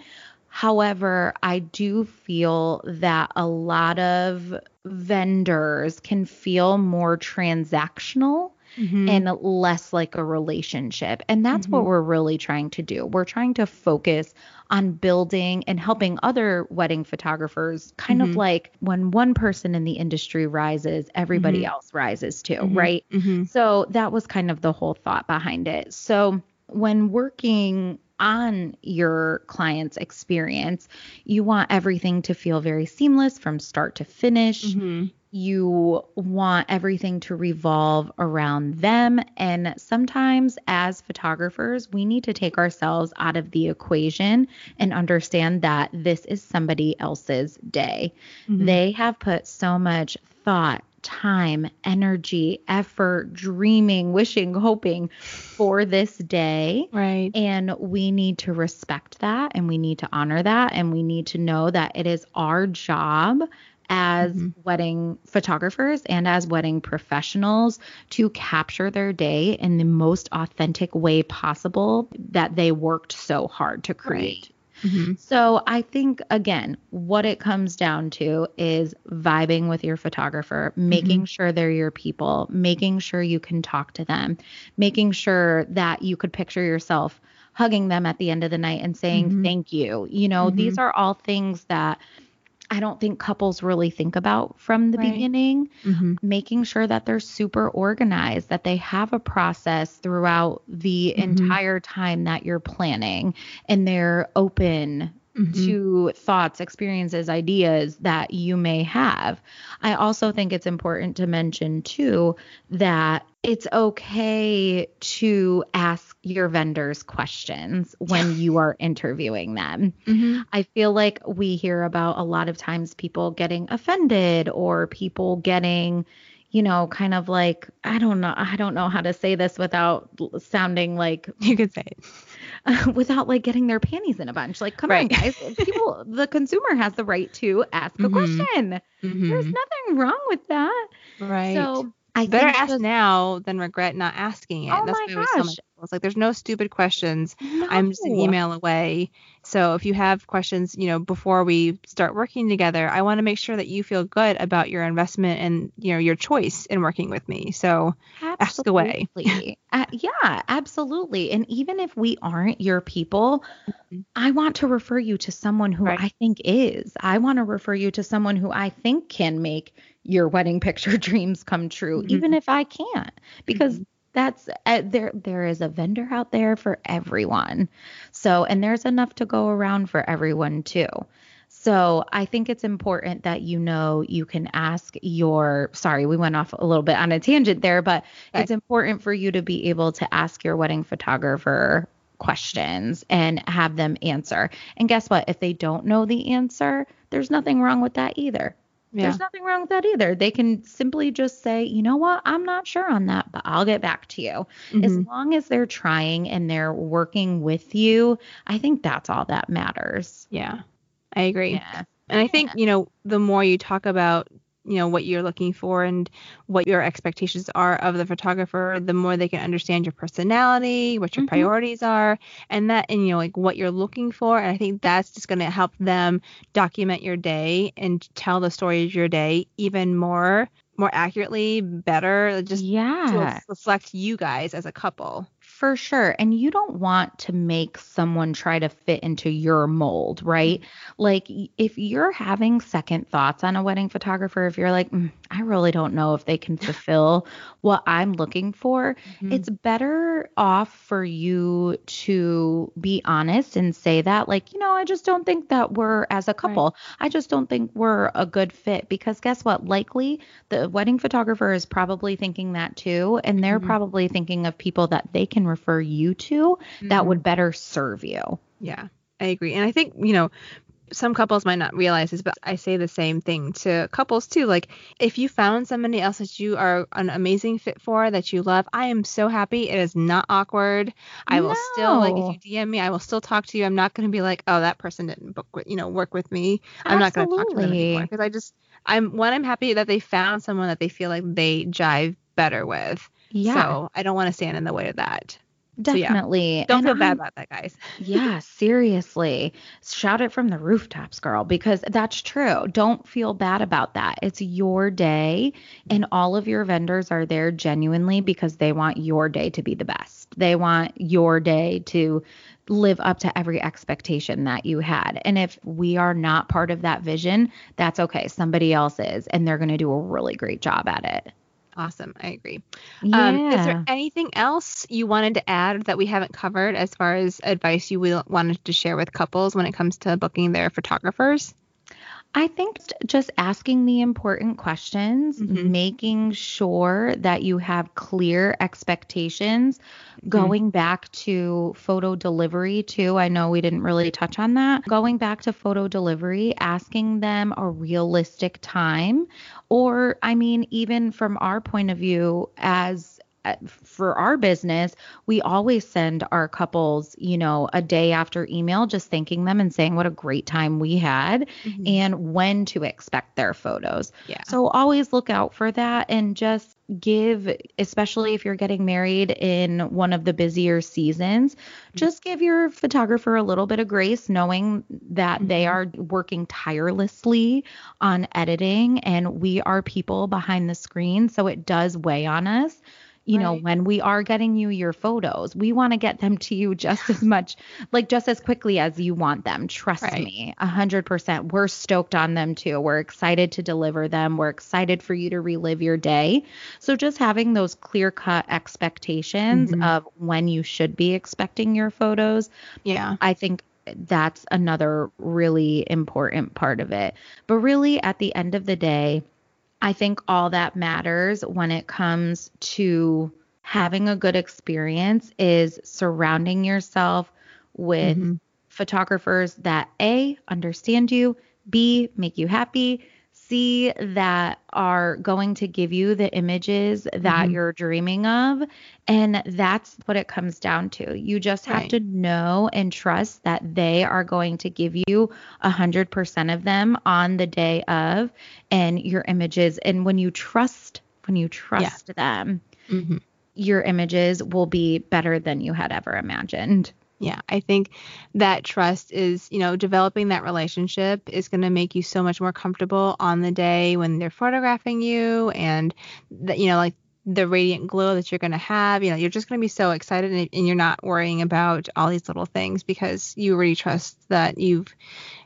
However, I do feel that a lot of vendors can feel more transactional mm-hmm. and less like a relationship. And that's mm-hmm. what we're really trying to do. We're trying to focus on building and helping other wedding photographers, kind mm-hmm. of like when one person in the industry rises, everybody mm-hmm. else rises too, mm-hmm. right? Mm-hmm. So that was kind of the whole thought behind it. So when working on your client's experience, you want everything to feel very seamless from start to finish. Mm-hmm. You want everything to revolve around them. And sometimes as photographers, we need to take ourselves out of the equation and understand that this is somebody else's day. Mm-hmm. They have put so much thought, time, energy, effort, dreaming, wishing, hoping for this day. Right. And we need to respect that, and we need to honor that. And we need to know that it is our job as mm-hmm. wedding photographers and as wedding professionals to capture their day in the most authentic way possible that they worked so hard to create. Right. Mm-hmm. So I think, again, what it comes down to is vibing with your photographer, making mm-hmm. sure they're your people, making sure you can talk to them, making sure that you could picture yourself hugging them at the end of the night and saying, mm-hmm. thank you. You know, mm-hmm. these are all things that I don't think couples really think about from the right. beginning, mm-hmm. making sure that they're super organized, that they have a process throughout the mm-hmm. entire time that you're planning, and they're open mm-hmm. to thoughts, experiences, ideas that you may have. I also think it's important to mention too that it's okay to ask your vendors questions when you are interviewing them. Mm-hmm. I feel like we hear about a lot of times people getting offended or people getting, you know, kind of like, I don't know, I don't know how to say this without sounding like, you could say it. Uh, without like getting their panties in a bunch. Like, come right. on, guys. People, the consumer has the right to ask mm-hmm. a question. Mm-hmm. There's nothing wrong with that. Right. So I better ask just, now than regret not asking it. Oh That's my gosh. It's like there's no stupid questions. No. I'm just an email away. So if you have questions, you know, before we start working together, I want to make sure that you feel good about your investment and, you know, your choice in working with me. So absolutely. Ask away. uh, yeah, absolutely. And even if we aren't your people, mm-hmm. I want to refer you to someone who right. I think is. I want to refer you to someone who I think can make your wedding picture dreams come true, mm-hmm. even if I can't, because mm-hmm. That's uh, there. There is a vendor out there for everyone. So, and there's enough to go around for everyone too. So I think it's important that, you know, you can ask your, sorry, we went off a little bit on a tangent there, but okay. It's important for you to be able to ask your wedding photographer questions and have them answer. And guess what? If they don't know the answer, there's nothing wrong with that either. Yeah. There's nothing wrong with that either. They can simply just say, you know what, I'm not sure on that, but I'll get back to you. Mm-hmm. As long as they're trying and they're working with you, I think that's all that matters. Yeah, I agree. Yeah. And I think, you know, the more you talk about, you know, what you're looking for and what your expectations are of the photographer, the more they can understand your personality, what your mm-hmm. priorities are, and that, and, you know, like what you're looking for. And I think that's just going to help them document your day and tell the story of your day even more more accurately, better, just yeah. to reflect you guys as a couple. For sure. And you don't want to make someone try to fit into your mold, right? Like if you're having second thoughts on a wedding photographer, if you're like, mm, I really don't know if they can fulfill what I'm looking for, mm-hmm. it's better off for you to be honest and say that, like, you know, I just don't think that we're as a couple. Right. I just don't think we're a good fit, because guess what? Likely the wedding photographer is probably thinking that too. And they're mm-hmm. probably thinking of people that they can refer you to mm-hmm. that would better serve you. Yeah, I agree. And I think, you know, some couples might not realize this, but I say the same thing to couples too. Like if you found somebody else that you are an amazing fit for, that you love, I am so happy. It is not awkward. I no. will still, like, if you D M me, I will still talk to you. I'm not going to be like, oh, that person didn't book, with, you know, work with me. I'm Absolutely. Not going to talk to them anymore, because I just, I'm one, I'm happy that they found someone that they feel like they jive better with. Yeah. So I don't want to stand in the way of that. Definitely. So, yeah. Don't and feel bad I'm, about that, guys. Yeah, seriously. Shout it from the rooftops, girl, because that's true. Don't feel bad about that. It's your day, and all of your vendors are there genuinely because they want your day to be the best. They want your day to live up to every expectation that you had. And if we are not part of that vision, that's okay. Somebody else is, and they're going to do a really great job at it. Awesome. I agree. Yeah. Um, is there anything else you wanted to add that we haven't covered as far as advice you will, wanted to share with couples when it comes to booking their photographers? I think just asking the important questions, mm-hmm. making sure that you have clear expectations, mm-hmm. going back to photo delivery too. I know we didn't really touch on that. Going back to photo delivery, asking them a realistic time, or I mean, even from our point of view as for our business, we always send our couples, you know, a day after email, just thanking them and saying what a great time we had mm-hmm. and when to expect their photos. Yeah. So always look out for that, and just give, especially if you're getting married in one of the busier seasons, mm-hmm. just give your photographer a little bit of grace, knowing that mm-hmm. they are working tirelessly on editing, and we are people behind the screen. So it does weigh on us. You know, right. when we are getting you your photos, we want to get them to you just as much, like just as quickly as you want them. Trust right. me, a hundred percent. We're stoked on them too. We're excited to deliver them. We're excited for you to relive your day. So just having those clear cut expectations mm-hmm. of when you should be expecting your photos. Yeah. I think that's another really important part of it. But really at the end of the day, I think all that matters when it comes to having a good experience is surrounding yourself with mm-hmm. photographers that A, understand you, B, make you happy, C, that are going to give you the images that mm-hmm. you're dreaming of. And that's what it comes down to. You just have right. to know and trust that they are going to give you one hundred percent of them on the day of and your images. And when you trust, when you trust yeah. them, mm-hmm. your images will be better than you had ever imagined. Yeah, I think that trust is, you know, developing that relationship is going to make you so much more comfortable on the day when they're photographing you, and that, you know, like the radiant glow that you're going to have, you know, you're just going to be so excited, and, and you're not worrying about all these little things because you already trust that you've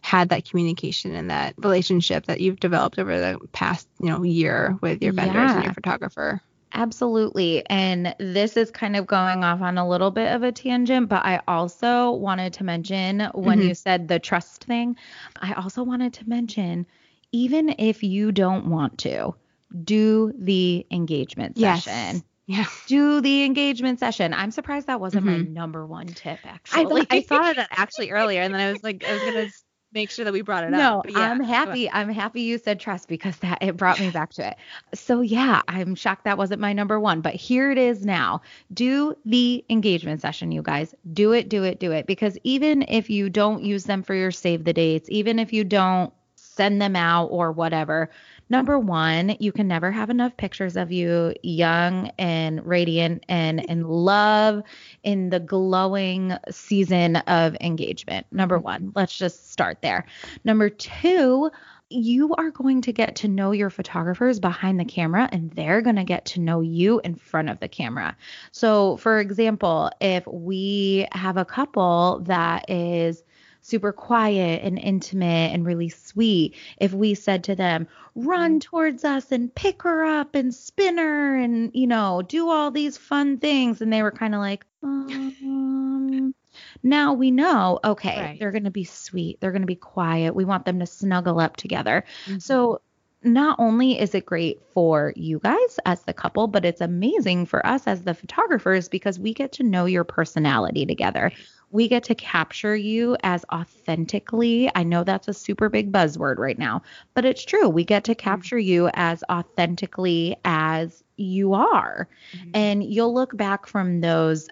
had that communication and that relationship that you've developed over the past, you know, year with your vendors yeah. and your photographer. Absolutely. And this is kind of going off on a little bit of a tangent, but I also wanted to mention when mm-hmm. you said the trust thing, I also wanted to mention, even if you don't want to, do the engagement yes. session. Yeah. Do the engagement session. I'm surprised that wasn't mm-hmm. my number one tip, actually. I, I thought of that actually earlier, and then I was like, I was going to make sure that we brought it no, up. No, yeah, I'm happy. I'm happy you said trust, because that it brought me back to it. So yeah, I'm shocked that wasn't my number one, but here it is now. Do the engagement session, you guys. Do it, do it, do it. Because even if you don't use them for your save the dates, even if you don't send them out or whatever, number one, you can never have enough pictures of you young and radiant and in love in the glowing season of engagement. Number one, let's just start there. Number two, you are going to get to know your photographers behind the camera, and they're going to get to know you in front of the camera. So for example, if we have a couple that is super quiet and intimate and really sweet, if we said to them, run towards us and pick her up and spin her and, you know, do all these fun things, and they were kind of like, um, now we know, okay, right. They're going to be sweet. They're going to be quiet. We want them to snuggle up together. Mm-hmm. So not only is it great for you guys as the couple, but it's amazing for us as the photographers, because we get to know your personality together. We get to capture you as authentically. I know that's a super big buzzword right now, but it's true. We get to capture you as authentically as you are. Mm-hmm. And you'll look back from those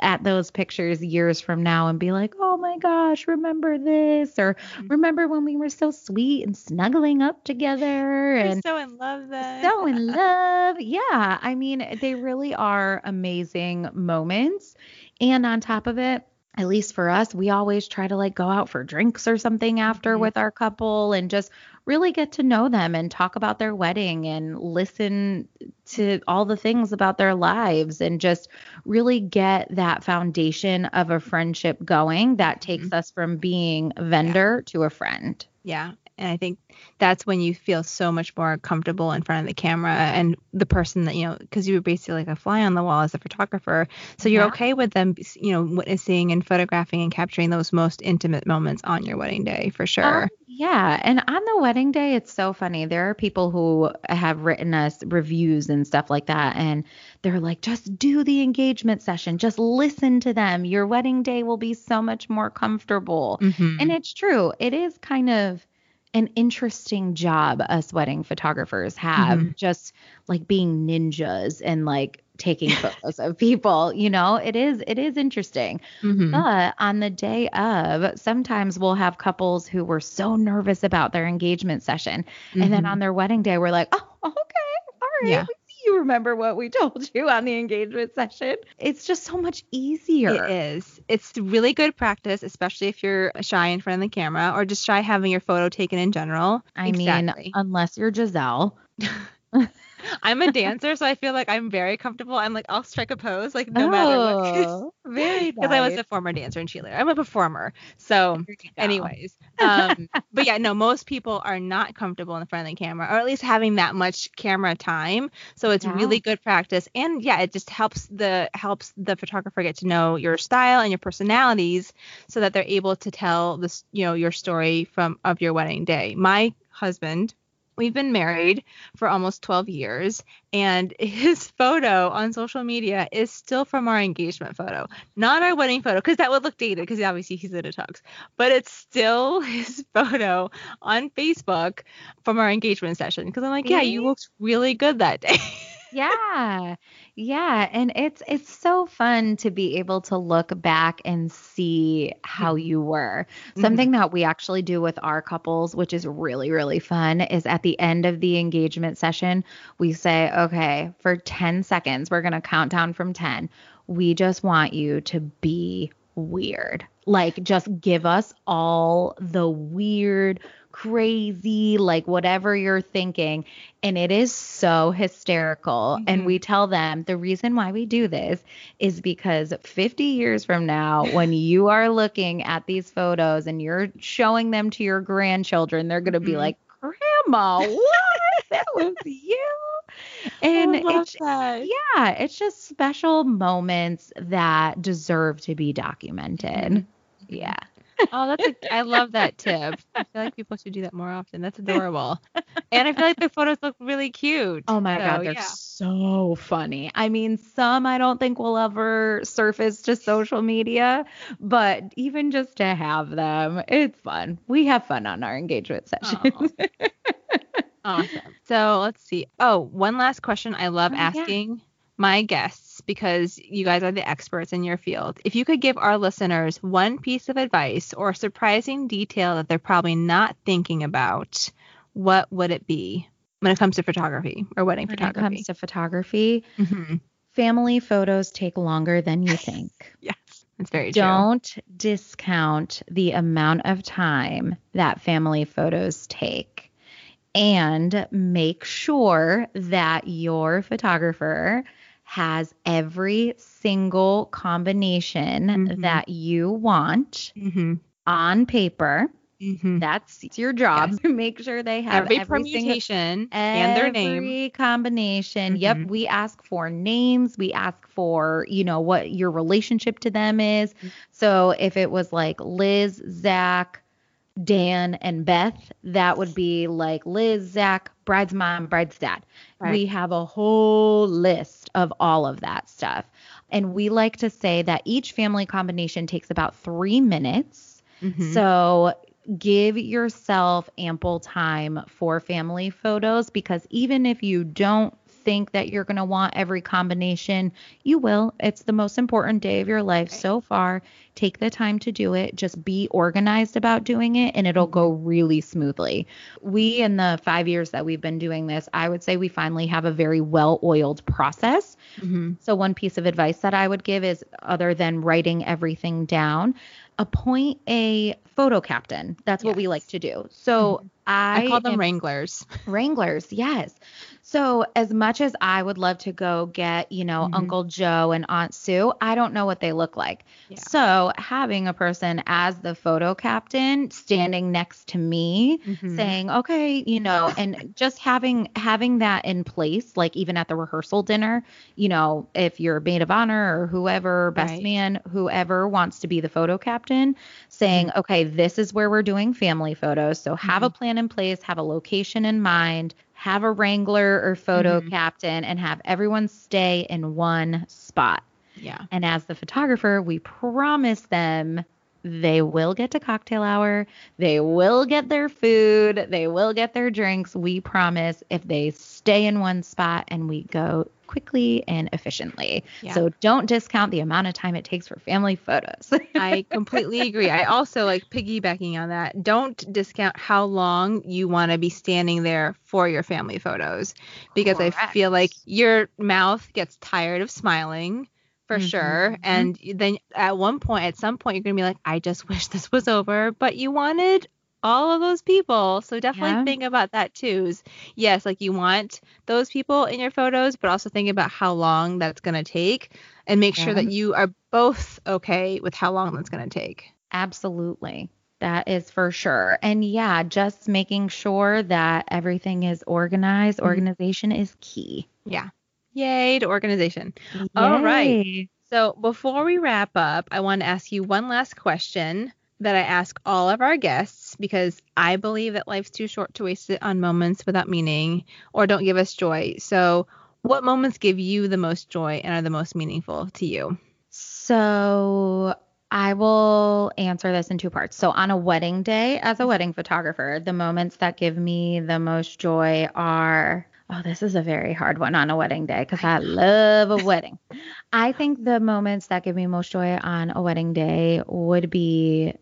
at those pictures years from now and be like, oh my gosh, remember this? Or mm-hmm. remember when we were so sweet and snuggling up together and so in love then. So in love. Yeah. I mean, they really are amazing moments. And on top of it, at least for us, we always try to like go out for drinks or something after mm-hmm. with our couple and just really get to know them and talk about their wedding and listen to all the things about their lives and just really get that foundation of a friendship going that takes mm-hmm. us from being a vendor yeah. to a friend. Yeah. And I think that's when you feel so much more comfortable in front of the camera and the person that, you know, because you were basically like a fly on the wall as a photographer. So you're yeah. okay with them, you know, witnessing and photographing and capturing those most intimate moments on your wedding day for sure. Um, yeah. And on the wedding day, it's so funny. There are people who have written us reviews and stuff like that. And they're like, just do the engagement session. Just listen to them. Your wedding day will be so much more comfortable. Mm-hmm. And it's true. It is kind of an interesting job us wedding photographers have, mm-hmm. just like being ninjas and like taking photos of people, you know, it is, it is interesting. Mm-hmm. But on the day of, sometimes we'll have couples who were so nervous about their engagement session. Mm-hmm. And then on their wedding day, we're like, oh, okay. All right. Yeah. You remember what we told you on the engagement session. It's just so much easier. It is. It's really good practice, especially if you're shy in front of the camera or just shy having your photo taken in general. I exactly. mean, unless you're Giselle. I'm a dancer, so I feel like I'm very comfortable. I'm like, I'll strike a pose, like no oh, matter what. Very nice. Because I was a former dancer and cheerleader. I'm a performer. So anyways, um, but yeah, no, most people are not comfortable in front of the camera, or at least having that much camera time. So it's yeah. really good practice. And yeah, it just helps the helps the photographer get to know your style and your personalities so that they're able to tell this, you know, your story from of your wedding day. My husband, we've been married for almost twelve years, and his photo on social media is still from our engagement photo, not our wedding photo, because that would look dated because obviously he's in a tux, but it's still his photo on Facebook from our engagement session because I'm like, yeah, you looked really good that day. Yeah. Yeah. And it's, it's so fun to be able to look back and see how you were. Something mm-hmm. that we actually do with our couples, which is really, really fun, is at the end of the engagement session, we say, okay, for ten seconds, we're going to count down from ten. We just want you to be weird. Like, just give us all the weird, crazy, like whatever you're thinking. And it is so hysterical. Mm-hmm. And we tell them the reason why we do this is because fifty years from now, when you are looking at these photos and you're showing them to your grandchildren, they're going to be mm-hmm. like, Grandma, what? That was you. And it's, yeah, it's just special moments that deserve to be documented. Yeah. Oh, that's a, I love that tip. I feel like people should do that more often. That's adorable. And I feel like the photos look really cute. Oh my so, God, they're yeah. so funny. I mean, some I don't think will ever surface to social media, but even just to have them, it's fun. We have fun on our engagement sessions. Awesome. So let's see. Oh, one last question I love oh, asking yeah. my guests, because you guys are the experts in your field. If you could give our listeners one piece of advice or surprising detail that they're probably not thinking about, what would it be when it comes to photography or wedding when photography? When it comes to photography, mm-hmm. family photos take longer than you think. Yes. It's very true. Don't discount the amount of time that family photos take, and make sure that your photographer has every single combination mm-hmm. that you want mm-hmm. on paper. Mm-hmm. That's your job. Yes. Make sure they have every, every permutation single, and their name. Every combination. Mm-hmm. Yep. We ask for names. We ask for, you know, what your relationship to them is. Mm-hmm. So if it was like Liz, Zach, Dan, and Beth, that would be like Liz, Zach, bride's mom, bride's dad. Right. We have a whole list of all of that stuff. And we like to say that each family combination takes about three minutes. Mm-hmm. So give yourself ample time for family photos, because even if you don't think that you're going to want every combination, you will. It's the most important day of your life right. so far. Take the time to do it. Just be organized about doing it, and it'll go really smoothly. We, in the five years that we've been doing this, I would say we finally have a very well-oiled process. Mm-hmm. So one piece of advice that I would give is, other than writing everything down, appoint a photo captain. That's yes. what we like to do. So mm-hmm. I, I call them wranglers. Wranglers, yes. So as much as I would love to go get, you know, mm-hmm. Uncle Joe and Aunt Sue, I don't know what they look like. Yeah. So having a person as the photo captain standing next to me mm-hmm. saying, okay, you know, and just having having that in place, like even at the rehearsal dinner, you know, if your maid of honor or whoever, best right. man, whoever wants to be the photo captain, saying, mm-hmm. okay, this is where we're doing family photos. So have mm-hmm. a plan in place, have a location in mind, have a wrangler or photo mm-hmm. captain, and have everyone stay in one spot. Yeah. And as the photographer, we promise them they will get to cocktail hour. They will get their food. They will get their drinks. We promise, if they stay in one spot, and we go quickly and efficiently. Yeah. So don't discount the amount of time it takes for family photos. I completely agree. I also, like, piggybacking on that, don't discount how long you want to be standing there for your family photos, because correct. I feel like your mouth gets tired of smiling. For mm-hmm. sure. And then at one point, at some point, you're going to be like, I just wish this was over. But you wanted all of those people. So definitely yeah. think about that too. Is, yes, like, you want those people in your photos, but also think about how long that's going to take, and make yeah. sure that you are both okay with how long that's going to take. Absolutely. That is for sure. And yeah, just making sure that everything is organized. Mm-hmm. Organization is key. Yeah. Yay to organization. Yay. All right. So before we wrap up, I want to ask you one last question that I ask all of our guests, because I believe that life's too short to waste it on moments without meaning or don't give us joy. So what moments give you the most joy and are the most meaningful to you? So I will answer this in two parts. So on a wedding day, as a wedding photographer, the moments that give me the most joy are... Oh, this is a very hard one on a wedding day, because I love a wedding. I think the moments that give me most joy on a wedding day would be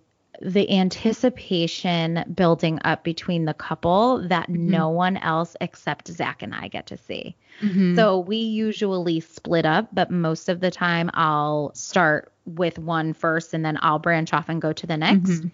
the anticipation building up between the couple that mm-hmm. no one else except Zach and I get to see. Mm-hmm. So we usually split up, but most of the time I'll start with one first, and then I'll branch off and go to the next. Mm-hmm.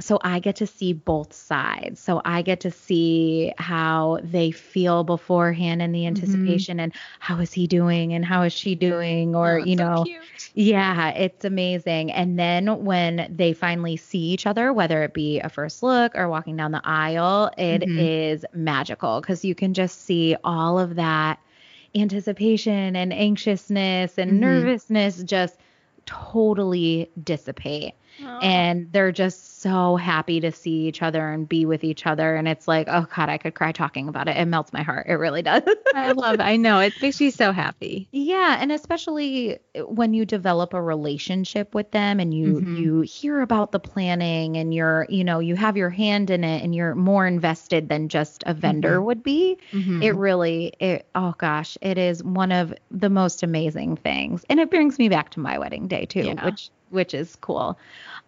So I get to see both sides. So I get to see how they feel beforehand, and the anticipation mm-hmm. and how is he doing and how is she doing, or, oh, you know, so cute. Yeah, it's amazing. And then when they finally see each other, whether it be a first look or walking down the aisle, it mm-hmm. is magical, because you can just see all of that anticipation and anxiousness and mm-hmm. nervousness just totally dissipate. Oh. And they're just so happy to see each other and be with each other. And it's like, oh God, I could cry talking about it. It melts my heart. It really does. I love it. I know. It makes me so happy. Yeah. And especially when you develop a relationship with them, and you, mm-hmm. you hear about the planning, and you're, you know, you have your hand in it, and you're more invested than just a vendor mm-hmm. would be. Mm-hmm. It really, it, oh gosh, it is one of the most amazing things. And it brings me back to my wedding day too, yeah. which which is cool.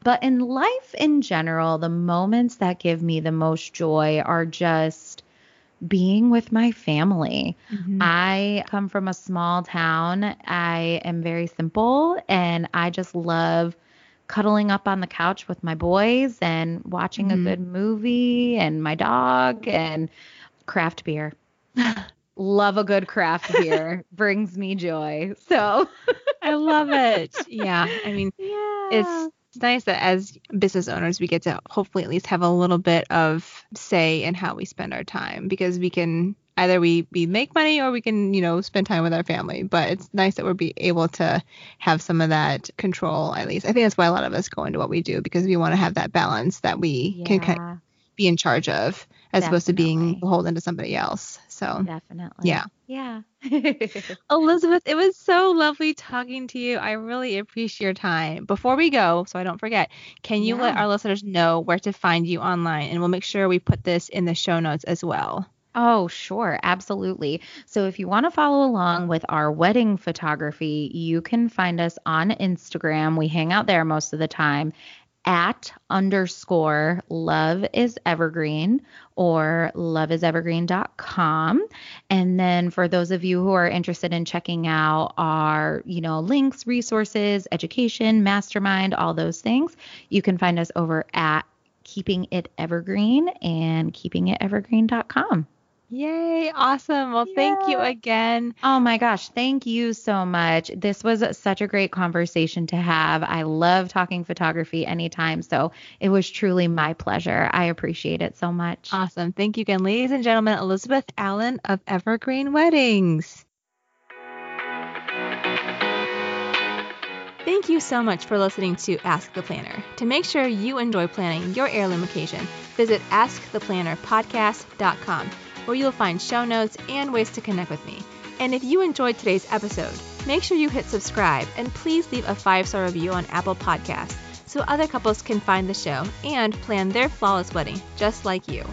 But in life in general, the moments that give me the most joy are just being with my family. Mm-hmm. I come from a small town. I am very simple, and I just love cuddling up on the couch with my boys and watching mm-hmm. a good movie and my dog and craft beer. Love a good craft beer. Brings me joy. So I love it. Yeah. I mean, yeah. it's It's nice that as business owners, we get to hopefully at least have a little bit of say in how we spend our time, because we can either we, we make money or we can, you know, spend time with our family. But it's nice that we'll be able to have some of that control, at least. I think that's why a lot of us go into what we do, because we want to have that balance that we yeah. can kind of be in charge of as Definitely. opposed to being beholden to somebody else. So Definitely. Yeah. Yeah. Elizabeth, it was so lovely talking to you. I really appreciate your time. Before we go, so I don't forget, can you yeah. let our listeners know where to find you online? And we'll make sure we put this in the show notes as well. Oh, sure. Absolutely. So if you want to follow along with our wedding photography, you can find us on Instagram. We hang out there most of the time. At underscore love is evergreen or love is evergreen dot com. And then for those of you who are interested in checking out our, you know, links, resources, education, mastermind, all those things, you can find us over at Keeping It Evergreen and keeping it evergreen dot com. Yay. Awesome. Well, yeah. thank you again. Oh my gosh. Thank you so much. This was such a great conversation to have. I love talking photography anytime. So it was truly my pleasure. I appreciate it so much. Awesome. Thank you again, ladies and gentlemen, Elizabeth Allen of Evergreen Weddings. Thank you so much for listening to Ask the Planner. To make sure you enjoy planning your heirloom occasion, visit ask the planner podcast dot com. Where you'll find show notes and ways to connect with me. And if you enjoyed today's episode, make sure you hit subscribe and please leave a five-star review on Apple Podcasts so other couples can find the show and plan their flawless wedding just like you.